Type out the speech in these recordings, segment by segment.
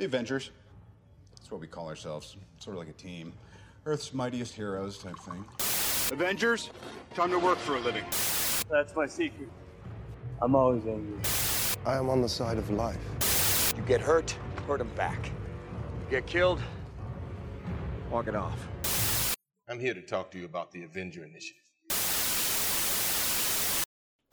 The Avengers. That's what we call ourselves. Sort of like a team. Earth's mightiest heroes type thing. Avengers, time to work for a living. That's my secret. I'm always angry. I am on the side of life. You get hurt him back. You get killed, walk it off. I'm here to talk to you about the Avenger Initiative.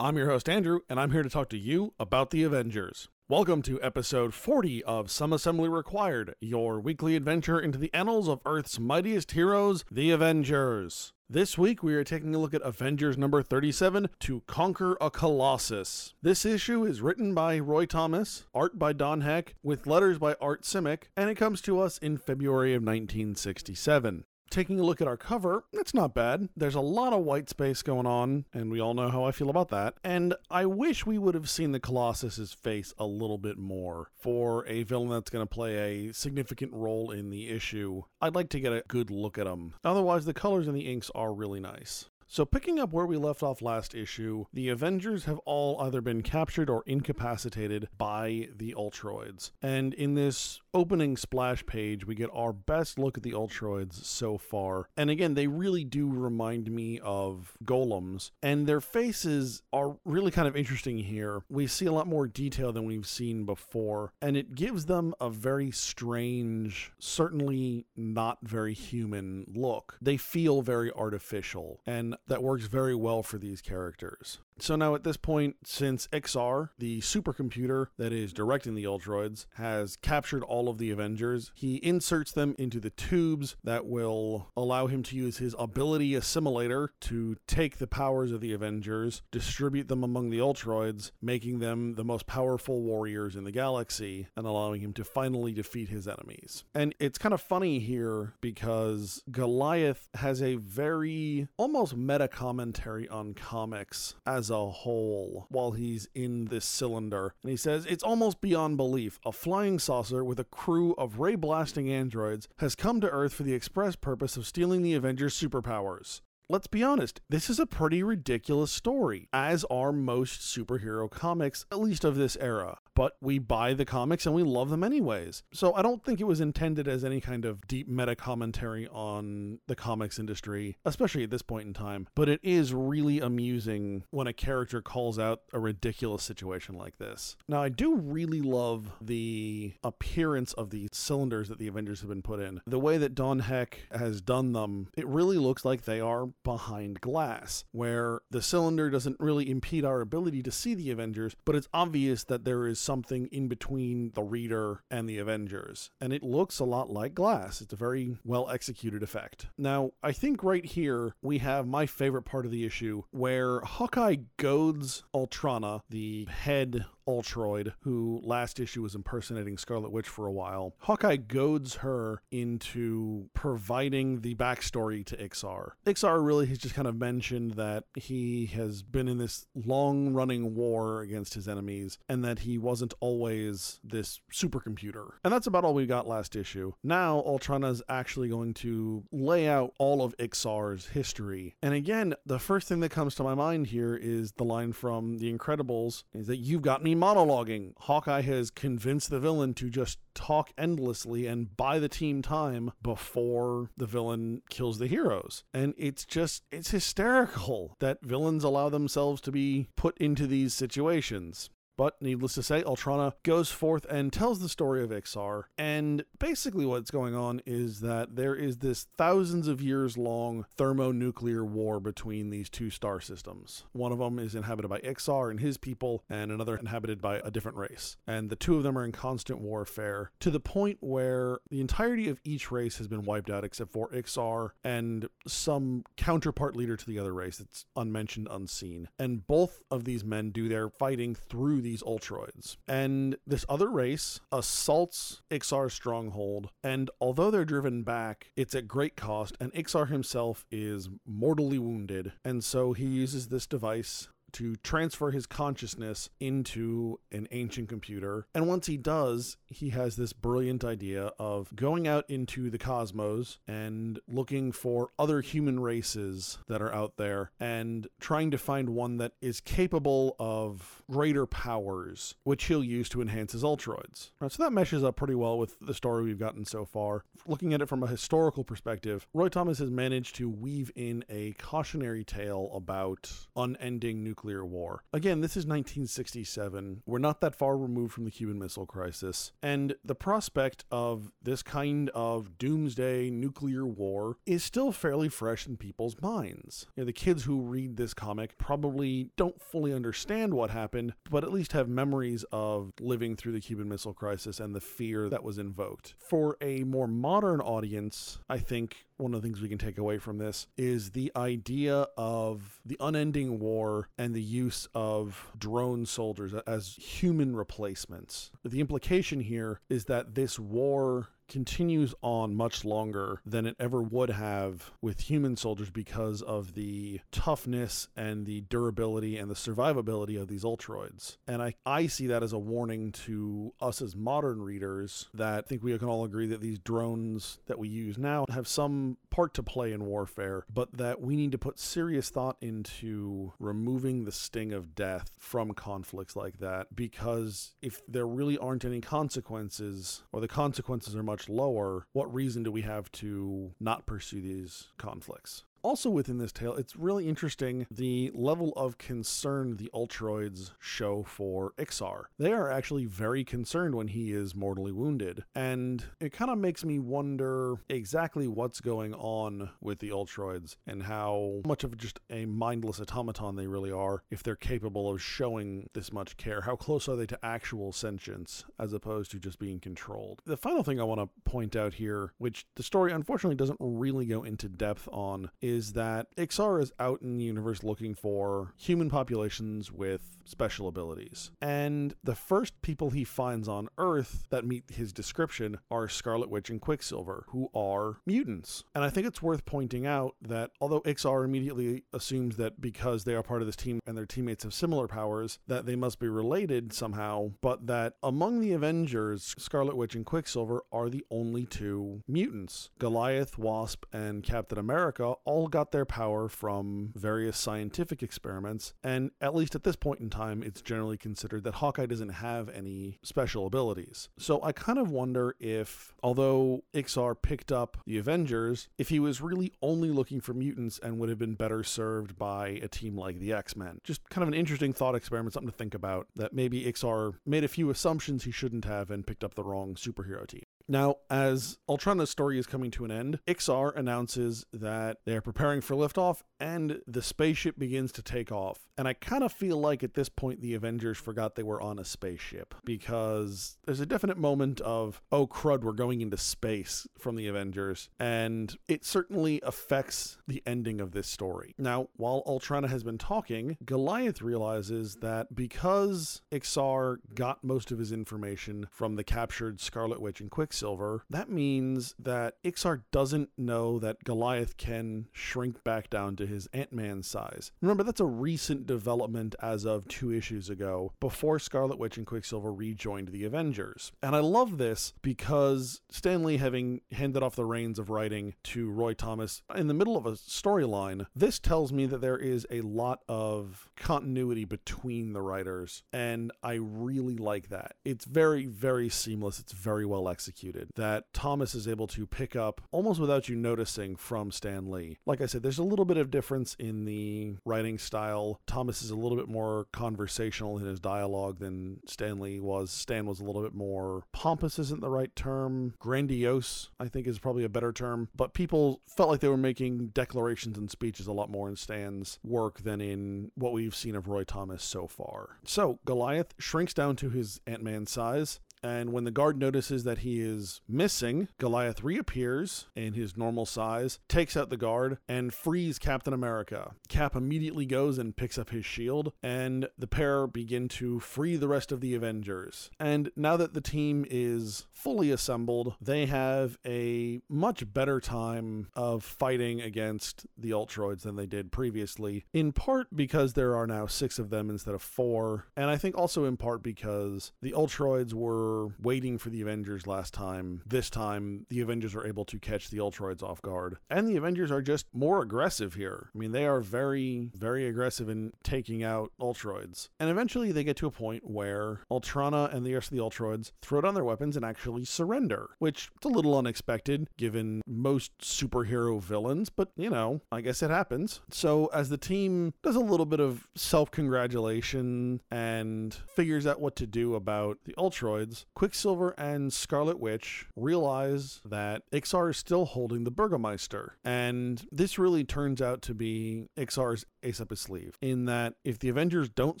I'm your host, Andrew, and I'm here to talk to you about the Avengers. Welcome to episode 40 of Some Assembly Required, your weekly adventure into the annals of Earth's mightiest heroes, the Avengers. This week, we are taking a look at Avengers number 37, To Conquer a Colossus. This issue is written by Roy Thomas, art by Don Heck, with letters by Art Simek, and it comes to us in February of 1967. Taking a look at our cover, it's not bad. There's a lot of white space going on, and we all know how I feel about that. And I wish we would have seen the Colossus's face a little bit more for a villain that's going to play a significant role in the issue. I'd like to get a good look at him. Otherwise, the colors and the inks are really nice. So picking up where we left off last issue, the Avengers have all either been captured or incapacitated by the Ultroids. And in this opening splash page, we get our best look at the Ultroids so far. And again, they really do remind me of golems. And their faces are really kind of interesting here. We see a lot more detail than we've seen before. And it gives them a very strange, certainly not very human look. They feel very artificial. And that works very well for these characters. So now at this point, since XR, the supercomputer that is directing the Ultroids, has captured all of the Avengers, he inserts them into the tubes that will allow him to use his Ability Assimilator to take the powers of the Avengers, distribute them among the Ultroids, making them the most powerful warriors in the galaxy, and allowing him to finally defeat his enemies. And it's kind of funny here because Goliath has a very almost meta commentary on comics as a whole while he's in this cylinder, and he says, "It's almost beyond belief. A flying saucer with a crew of ray blasting androids has come to Earth for the express purpose of stealing the Avengers' superpowers." Let's be honest, this is a pretty ridiculous story, as are most superhero comics, at least of this era. But we buy the comics and we love them anyways. So I don't think it was intended as any kind of deep meta commentary on the comics industry, especially at this point in time. But it is really amusing when a character calls out a ridiculous situation like this. Now, I do really love the appearance of the cylinders that the Avengers have been put in. The way that Don Heck has done them, it really looks like they are behind glass, where the cylinder doesn't really impede our ability to see the Avengers, but it's obvious that there is something in between the reader and the Avengers, and it looks a lot like glass. It's a very well executed effect. Now, I think right here we have my favorite part of the issue, where Hawkeye goads Ultrina, the head Ultroid, who last issue was impersonating Scarlet Witch for a while. Hawkeye goads her into providing the backstory to Ixar. Ixar really has just kind of mentioned that he has been in this long-running war against his enemies, and that he wasn't always this supercomputer. And that's about all we got last issue. Now, Ultrana is actually going to lay out all of Ixar's history. And again, the first thing that comes to my mind here is the line from The Incredibles, is that "You've got me monologuing." Hawkeye has convinced the villain to just talk endlessly and buy the team time before the villain kills the heroes. And it's hysterical that villains allow themselves to be put into these situations. But needless to say, Ultrana goes forth and tells the story of Ixar. And basically what's going on is that there is this thousands of years long thermonuclear war between these two star systems. One of them is inhabited by Ixar and his people, and another inhabited by a different race. And the two of them are in constant warfare to the point where the entirety of each race has been wiped out except for Ixar and some counterpart leader to the other race that's unmentioned, unseen. And both of these men do their fighting through these Ultroids. And this other race assaults Ixar's stronghold, and although they're driven back, it's at great cost, and Ixar himself is mortally wounded, and so he uses this device to transfer his consciousness into an ancient computer. And once he does, he has this brilliant idea of going out into the cosmos and looking for other human races that are out there and trying to find one that is capable of greater powers, which he'll use to enhance his Ultroids. Right, so that meshes up pretty well with the story we've gotten so far. Looking at it from a historical perspective, Roy Thomas has managed to weave in a cautionary tale about unending nuclear war. Again, this is 1967. We're not that far removed from the Cuban Missile Crisis. And the prospect of this kind of doomsday nuclear war is still fairly fresh in people's minds. You know, the kids who read this comic probably don't fully understand what happened, but at least have memories of living through the Cuban Missile Crisis and the fear that was invoked. For a more modern audience, I think one of the things we can take away from this is the idea of the unending war and the use of drone soldiers as human replacements. The implication here is that this war continues on much longer than it ever would have with human soldiers because of the toughness and the durability and the survivability of these Ultroids. And I see that as a warning to us as modern readers that I think we can all agree that these drones that we use now have some part to play in warfare, but that we need to put serious thought into removing the sting of death from conflicts like that, because if there really aren't any consequences, or the consequences are much lower, what reason do we have to not pursue these conflicts? Also within this tale, it's really interesting the level of concern the Ultroids show for Ixar. They are actually very concerned when he is mortally wounded, and it kind of makes me wonder exactly what's going on with the Ultroids and how much of just a mindless automaton they really are if they're capable of showing this much care. How close are they to actual sentience as opposed to just being controlled? The final thing I want to point out here, which the story unfortunately doesn't really go into depth on, is that Ixar is out in the universe looking for human populations with special abilities. And the first people he finds on Earth that meet his description are Scarlet Witch and Quicksilver, who are mutants. And I think it's worth pointing out that although Ixar immediately assumes that because they are part of this team and their teammates have similar powers, that they must be related somehow, but that among the Avengers, Scarlet Witch and Quicksilver are the only two mutants. Goliath, Wasp, and Captain America all got their power from various scientific experiments, and at least at this point in time, it's generally considered that Hawkeye doesn't have any special abilities. So I kind of wonder if, although Ixar picked up the Avengers, if he was really only looking for mutants and would have been better served by a team like the X-Men. Just kind of an interesting thought experiment, something to think about, that maybe Ixar made a few assumptions he shouldn't have and picked up the wrong superhero team. Now, as Ultrana's story is coming to an end, Ixar announces that they are preparing for liftoff and the spaceship begins to take off. And I kind of feel like at this point the Avengers forgot they were on a spaceship, because there's a definite moment of, oh crud, we're going into space from the Avengers. And it certainly affects the ending of this story. Now, while Ultrana has been talking, Goliath realizes that because Ixar got most of his information from the captured Scarlet Witch and Quicksilver, that means that Ixar doesn't know that Goliath can shrink back down to his Ant-Man size. Remember, that's a recent development as of 2 issues ago, before Scarlet Witch and Quicksilver rejoined the Avengers. And I love this because Stan Lee, having handed off the reins of writing to Roy Thomas in the middle of a storyline, this tells me that there is a lot of continuity between the writers, and I really like that. It's very, very seamless. It's very well executed. That Thomas is able to pick up almost without you noticing from Stan Lee. Like I said, there's a little bit of difference in the writing style. Thomas is a little bit more conversational in his dialogue than Stan Lee was. Stan was a little bit more pompous, isn't the right term. Grandiose, I think, is probably a better term. But people felt like they were making declarations and speeches a lot more in Stan's work than in what we've seen of Roy Thomas so far. So Goliath shrinks down to his Ant-Man size. And when the guard notices that he is missing, Goliath reappears in his normal size, takes out the guard, and frees Captain America. Cap immediately goes and picks up his shield, and the pair begin to free the rest of the Avengers. And now that the team is fully assembled, they have a much better time of fighting against the Ultroids than they did previously, in part because there are now 6 of them instead of 4, and I think also in part because the Ultroids were waiting for the Avengers last time. This time, the Avengers are able to catch the Ultroids off guard, and the Avengers are just more aggressive here. I mean, they are very, very aggressive in taking out Ultroids, and eventually they get to a point where Ultrana and the rest of the Ultroids throw down their weapons and actually surrender, which is a little unexpected given most superhero villains, but you know, I guess it happens. So as the team does a little bit of self-congratulation and figures out what to do about the Ultroids, Quicksilver and Scarlet Witch realize that Ixar is still holding the Burgomeister, and this really turns out to be Ixar's ace up his sleeve, in that if the Avengers don't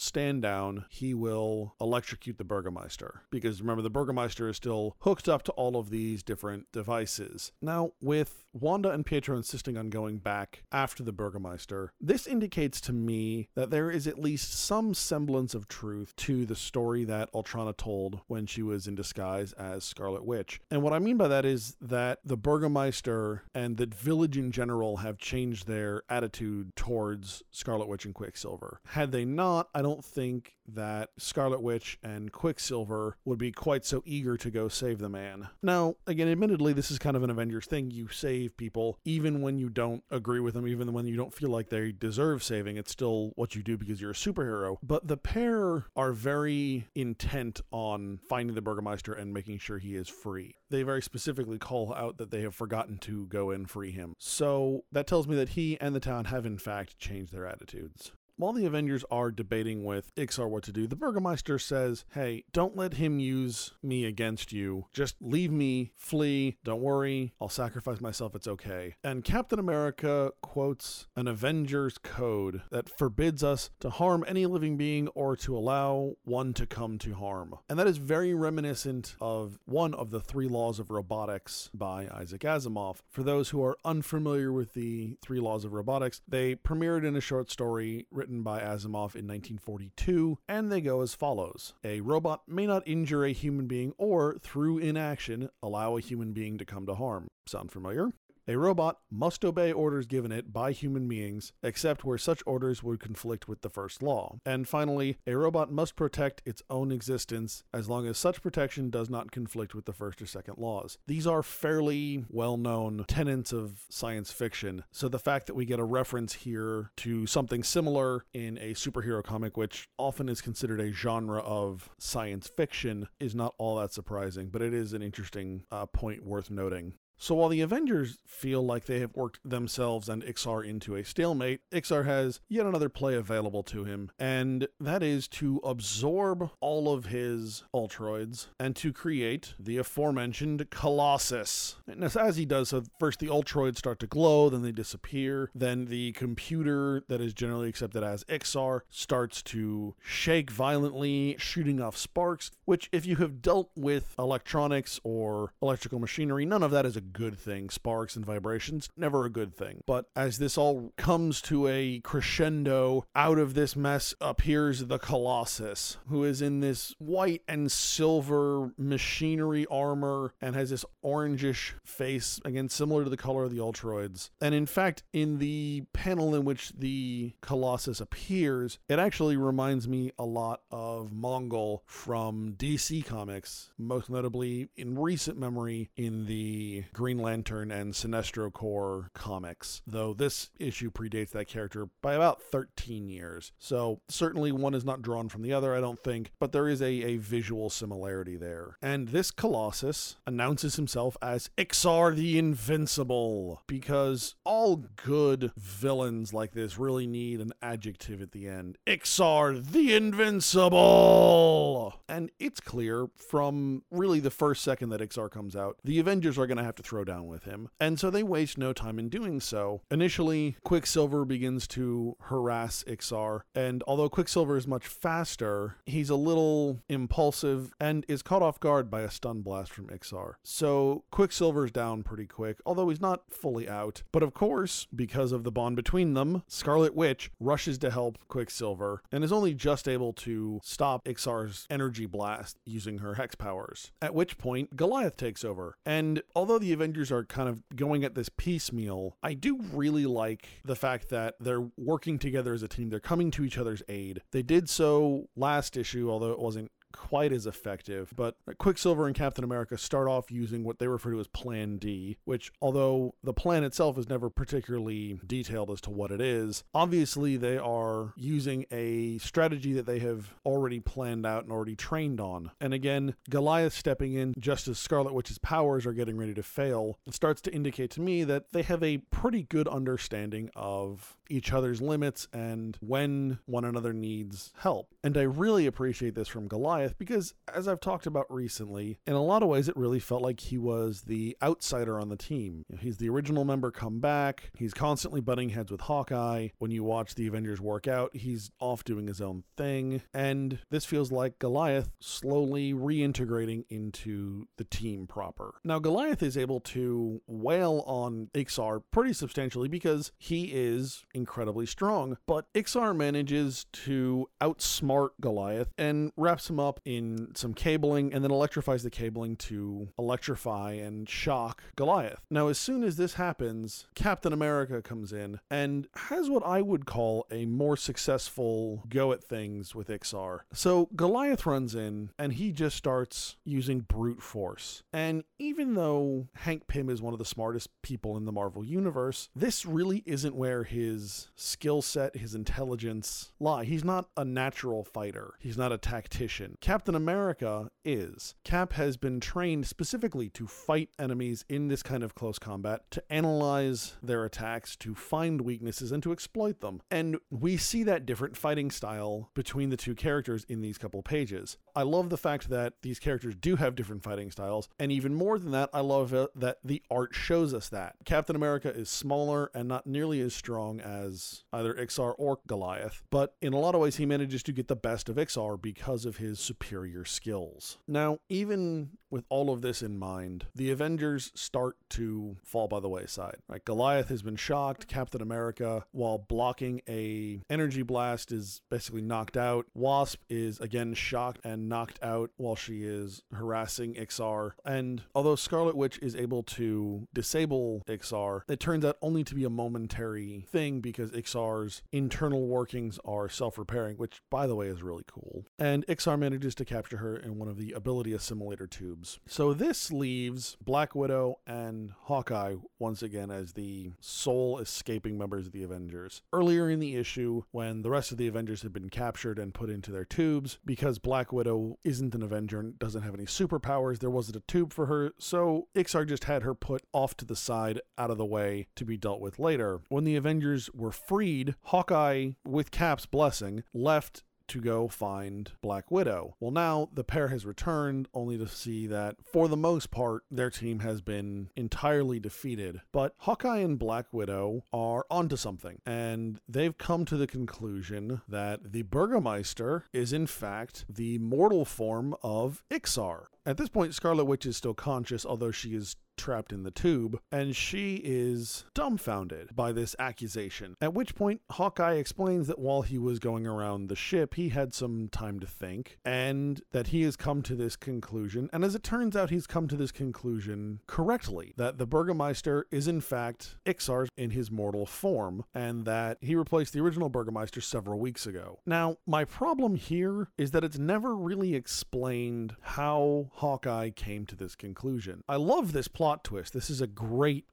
stand down, he will electrocute the Burgomeister, because remember, the Burgomeister is still hooked up to all of these different devices. Now, with Wanda and Pietro insisting on going back after the Burgomeister, this indicates to me that there is at least some semblance of truth to the story that Ultrana told when she was in disguise as Scarlet Witch. And what I mean by that is that the Burgomeister and the village in general have changed their attitude towards Scarlet Witch and Quicksilver. Had they not, I don't think that Scarlet Witch and Quicksilver would be quite so eager to go save the man. Now, again, admittedly, this is kind of an Avengers thing. You save people even when you don't agree with them, even when you don't feel like they deserve saving. It's still what you do because you're a superhero. But the pair are very intent on finding the Burgomeister and making sure he is free. They very specifically call out that they have forgotten to go and free him. So that tells me that he and the town have in fact changed their attitudes. While the Avengers are debating with Ixar what to do, the Burgomeister says, hey, don't let him use me against you. Just leave me, flee, don't worry, I'll sacrifice myself, it's okay. And Captain America quotes an Avengers code that forbids us to harm any living being or to allow one to come to harm. And that is very reminiscent of one of the 3 laws of robotics by Isaac Asimov. For those who are unfamiliar with the 3 laws of robotics, they premiered in a short story written by Asimov in 1942, and they go as follows. A robot may not injure a human being or, through inaction, allow a human being to come to harm. Sound familiar? A robot must obey orders given it by human beings, except where such orders would conflict with the first law. And finally, a robot must protect its own existence as long as such protection does not conflict with the first or second laws. These are fairly well-known tenets of science fiction, so the fact that we get a reference here to something similar in a superhero comic, which often is considered a genre of science fiction, is not all that surprising, but it is an interesting point worth noting. So while the Avengers feel like they have worked themselves and Ixar into a stalemate, Ixar has yet another play available to him, and that is to absorb all of his Ultroids and to create the aforementioned Colossus. And as he does so, first the Ultroids start to glow, then they disappear, then the computer that is generally accepted as Ixar starts to shake violently, shooting off sparks, which if you have dealt with electronics or electrical machinery, none of that is a good thing. Sparks and vibrations, never a good thing. But as this all comes to a crescendo, out of this mess appears the Colossus, who is in this white and silver machinery armor and has this orangish face, again similar to the color of the Ultroids. And in fact, in the panel in which the Colossus appears, it actually reminds me a lot of Mongul from DC Comics, most notably in recent memory in the Green Lantern and Sinestro Corps comics, though this issue predates that character by about 13 years. So certainly one is not drawn from the other, I don't think, but there is a visual similarity there. And this Colossus announces himself as Ixar the Invincible, because all good villains like this really need an adjective at the end. Ixar the Invincible! And it's clear from really the first second that Ixar comes out, the Avengers are going to have to throw down with him. And so they waste no time in doing so. Initially, Quicksilver begins to harass Ixar, and although Quicksilver is much faster, he's a little impulsive and is caught off guard by a stun blast from Ixar. So Quicksilver's down pretty quick, although he's not fully out. But of course, because of the bond between them, Scarlet Witch rushes to help Quicksilver and is only just able to stop Ixar's energy blast using her hex powers. At which point, Goliath takes over. And although the Avengers are kind of going at this piecemeal, I do really like the fact that they're working together as a team. They're coming to each other's aid. They did so last issue, although it wasn't quite as effective, but Quicksilver and Captain America start off using what they refer to as Plan D, which, although the plan itself is never particularly detailed as to what it is, obviously they are using a strategy that they have already planned out and already trained on. And again, Goliath stepping in just as Scarlet Witch's powers are getting ready to fail, it starts to indicate to me that they have a pretty good understanding of each other's limits and when one another needs help. And I really appreciate this from Goliath, because as I've talked about recently, in a lot of ways it really felt like he was the outsider on the team. You know, he's the original member come back. He's constantly butting heads with Hawkeye. When you watch the Avengers work out, he's off doing his own thing. And this feels like Goliath slowly reintegrating into the team proper. Now, Goliath is able to wail on Ixar pretty substantially because he is incredibly strong, but Ixar manages to outsmart Goliath and wraps him up in some cabling and then electrifies the cabling to electrify and shock Goliath. Now, as soon as this happens, Captain America comes in and has what I would call a more successful go at things with Ixar. So Goliath runs in and he just starts using brute force. And even though Hank Pym is one of the smartest people in the Marvel Universe, this really isn't where his skill set, his intelligence lie. He's not a natural fighter. He's not a tactician. Captain America is. Cap has been trained specifically to fight enemies in this kind of close combat, to analyze their attacks, to find weaknesses, and to exploit them. And we see that different fighting style between the two characters in these couple pages. I love the fact that these characters do have different fighting styles, and even more than that, I love that the art shows us that. Captain America is smaller and not nearly as strong as either Ixar or Goliath, but in a lot of ways he manages to get the best of Ixar because of his superior skills. Now, even with all of this in mind, the Avengers start to fall by the wayside. Right? Goliath has been shocked. Captain America, while blocking an energy blast, is basically knocked out. Wasp is again shocked and knocked out while she is harassing Ixar. And although Scarlet Witch is able to disable Ixar, it turns out only to be a momentary thing because Ixar's internal workings are self-repairing, which, by the way, is really cool. And Ixar manages to capture her in one of the Ability Assimilator tubes. So this leaves Black Widow and Hawkeye once again as the sole escaping members of the Avengers. Earlier in the issue, when the rest of the Avengers had been captured and put into their tubes, because Black Widow isn't an Avenger and doesn't have any superpowers, there wasn't a tube for her, so Ixar just had her put off to the side, out of the way, to be dealt with later. When the Avengers were freed, Hawkeye, with Cap's blessing, left to go find Black Widow. Well, now the pair has returned, only to see that, for the most part, their team has been entirely defeated. But Hawkeye and Black Widow are onto something, and they've come to the conclusion that the Burgomeister is, in fact, the mortal form of Ixar. At this point, Scarlet Witch is still conscious, although she is trapped in the tube, and she is dumbfounded by this accusation. At which point, Hawkeye explains that while he was going around the ship, he had some time to think, and that he has come to this conclusion. And as it turns out, he's come to this conclusion correctly, that the Burgomeister is in fact Ixar in his mortal form, and that he replaced the original Burgomeister several weeks ago. Now, my problem here is that it's never really explained how Hawkeye came to this conclusion. I love this plot twist. This is a great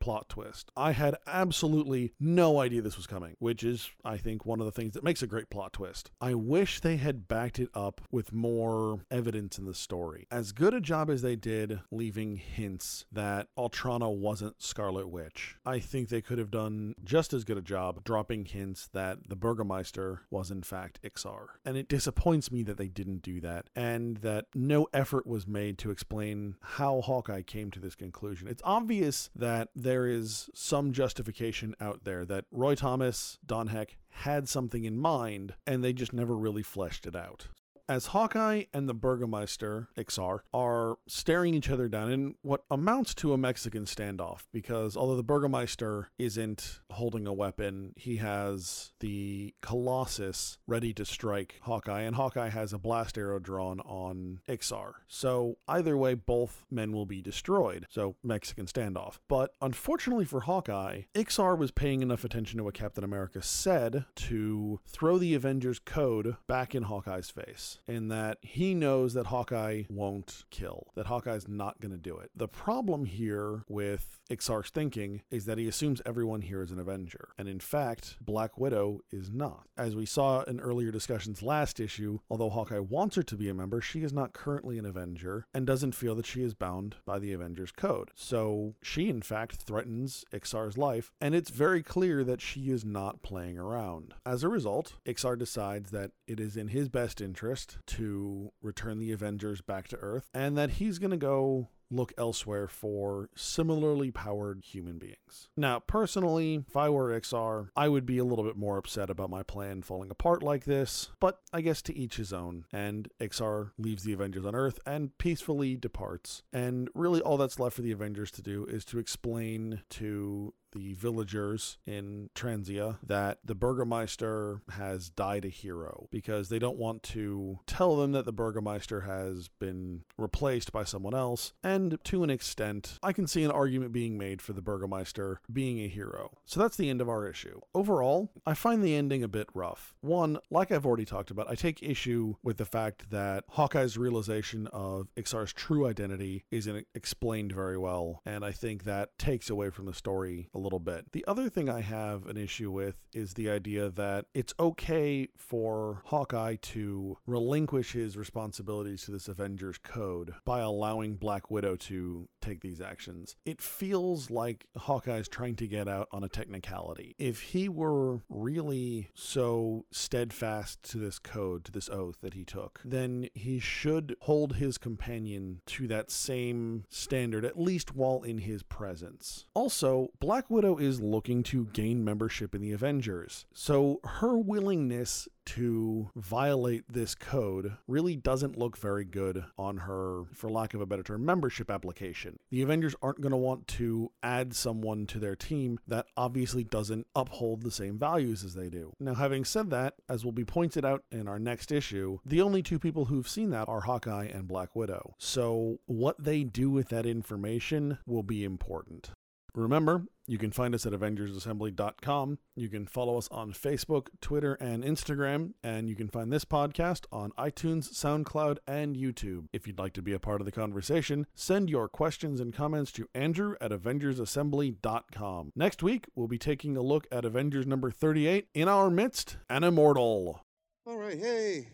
plot twist. I had absolutely no idea this was coming, which is, I think, one of the things that makes a great plot twist. I wish they had backed it up with more evidence in the story. As good a job as they did leaving hints that Ultrina wasn't Scarlet Witch, I think they could have done just as good a job dropping hints that the Burgomeister was in fact Ixar. And it disappoints me that they didn't do that, and that no effort was made to explain how Hawkeye came to this conclusion. It's obvious that there is some justification out there, that Roy Thomas, Don Heck, had something in mind, and they just never really fleshed it out. As Hawkeye and the Burgomeister, XR, are staring each other down in what amounts to a Mexican standoff, because although the Burgomeister isn't holding a weapon, he has the Colossus ready to strike Hawkeye, and Hawkeye has a blast arrow drawn on XR. So either way, both men will be destroyed. So Mexican standoff. But unfortunately for Hawkeye, XR was paying enough attention to what Captain America said to throw the Avengers code back in Hawkeye's face. And that he knows that Hawkeye won't kill, that Hawkeye's not going to do it. The problem here with Ixar's thinking is that he assumes everyone here is an Avenger. And in fact, Black Widow is not. As we saw in earlier discussions last issue, although Hawkeye wants her to be a member, she is not currently an Avenger and doesn't feel that she is bound by the Avengers code. So she, in fact, threatens Ixar's life, and it's very clear that she is not playing around. As a result, Ixar decides that it is in his best interest to return the Avengers back to Earth, and that he's going to go look elsewhere for similarly powered human beings. Now, personally, if I were XR, I would be a little bit more upset about my plan falling apart like this, but I guess to each his own. And XR leaves the Avengers on Earth and peacefully departs. And really all that's left for the Avengers to do is to explain to the villagers in Transia that the Burgomeister has died a hero, because they don't want to tell them that the Burgomeister has been replaced by someone else. And to an extent, I can see an argument being made for the Burgomeister being a hero. So that's the end of our issue. Overall, I find the ending a bit rough. One, like I've already talked about, I take issue with the fact that Hawkeye's realization of Ixar's true identity isn't explained very well, and I think that takes away from the story a little bit. The other thing I have an issue with is the idea that it's okay for Hawkeye to relinquish his responsibilities to this Avengers code by allowing Black Widow to take these actions. It feels like Hawkeye's trying to get out on a technicality. If he were really so steadfast to this code, to this oath that he took, then he should hold his companion to that same standard, at least while in his presence. Also, Black Widow is looking to gain membership in the Avengers, so her willingness to violate this code really doesn't look very good on her, for lack of a better term, membership application. The Avengers aren't going to want to add someone to their team that obviously doesn't uphold the same values as they do. Now, having said that, as will be pointed out in our next issue, the only two people who've seen that are Hawkeye and Black Widow. So what they do with that information will be important. Remember, you can find us at AvengersAssembly.com. You can follow us on Facebook, Twitter, and Instagram. And you can find this podcast on iTunes, SoundCloud, and YouTube. If you'd like to be a part of the conversation, send your questions and comments to Andrew at AvengersAssembly.com. Next week, we'll be taking a look at Avengers number 38, In Our Midst, An Immortal. All right, hey.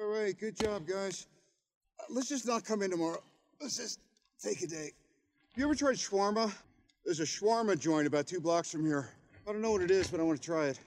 All right, good job, guys. Let's just not come in tomorrow. Let's just take a day. You ever tried shawarma? There's a shawarma joint about 2 blocks from here. I don't know what it is, but I want to try it.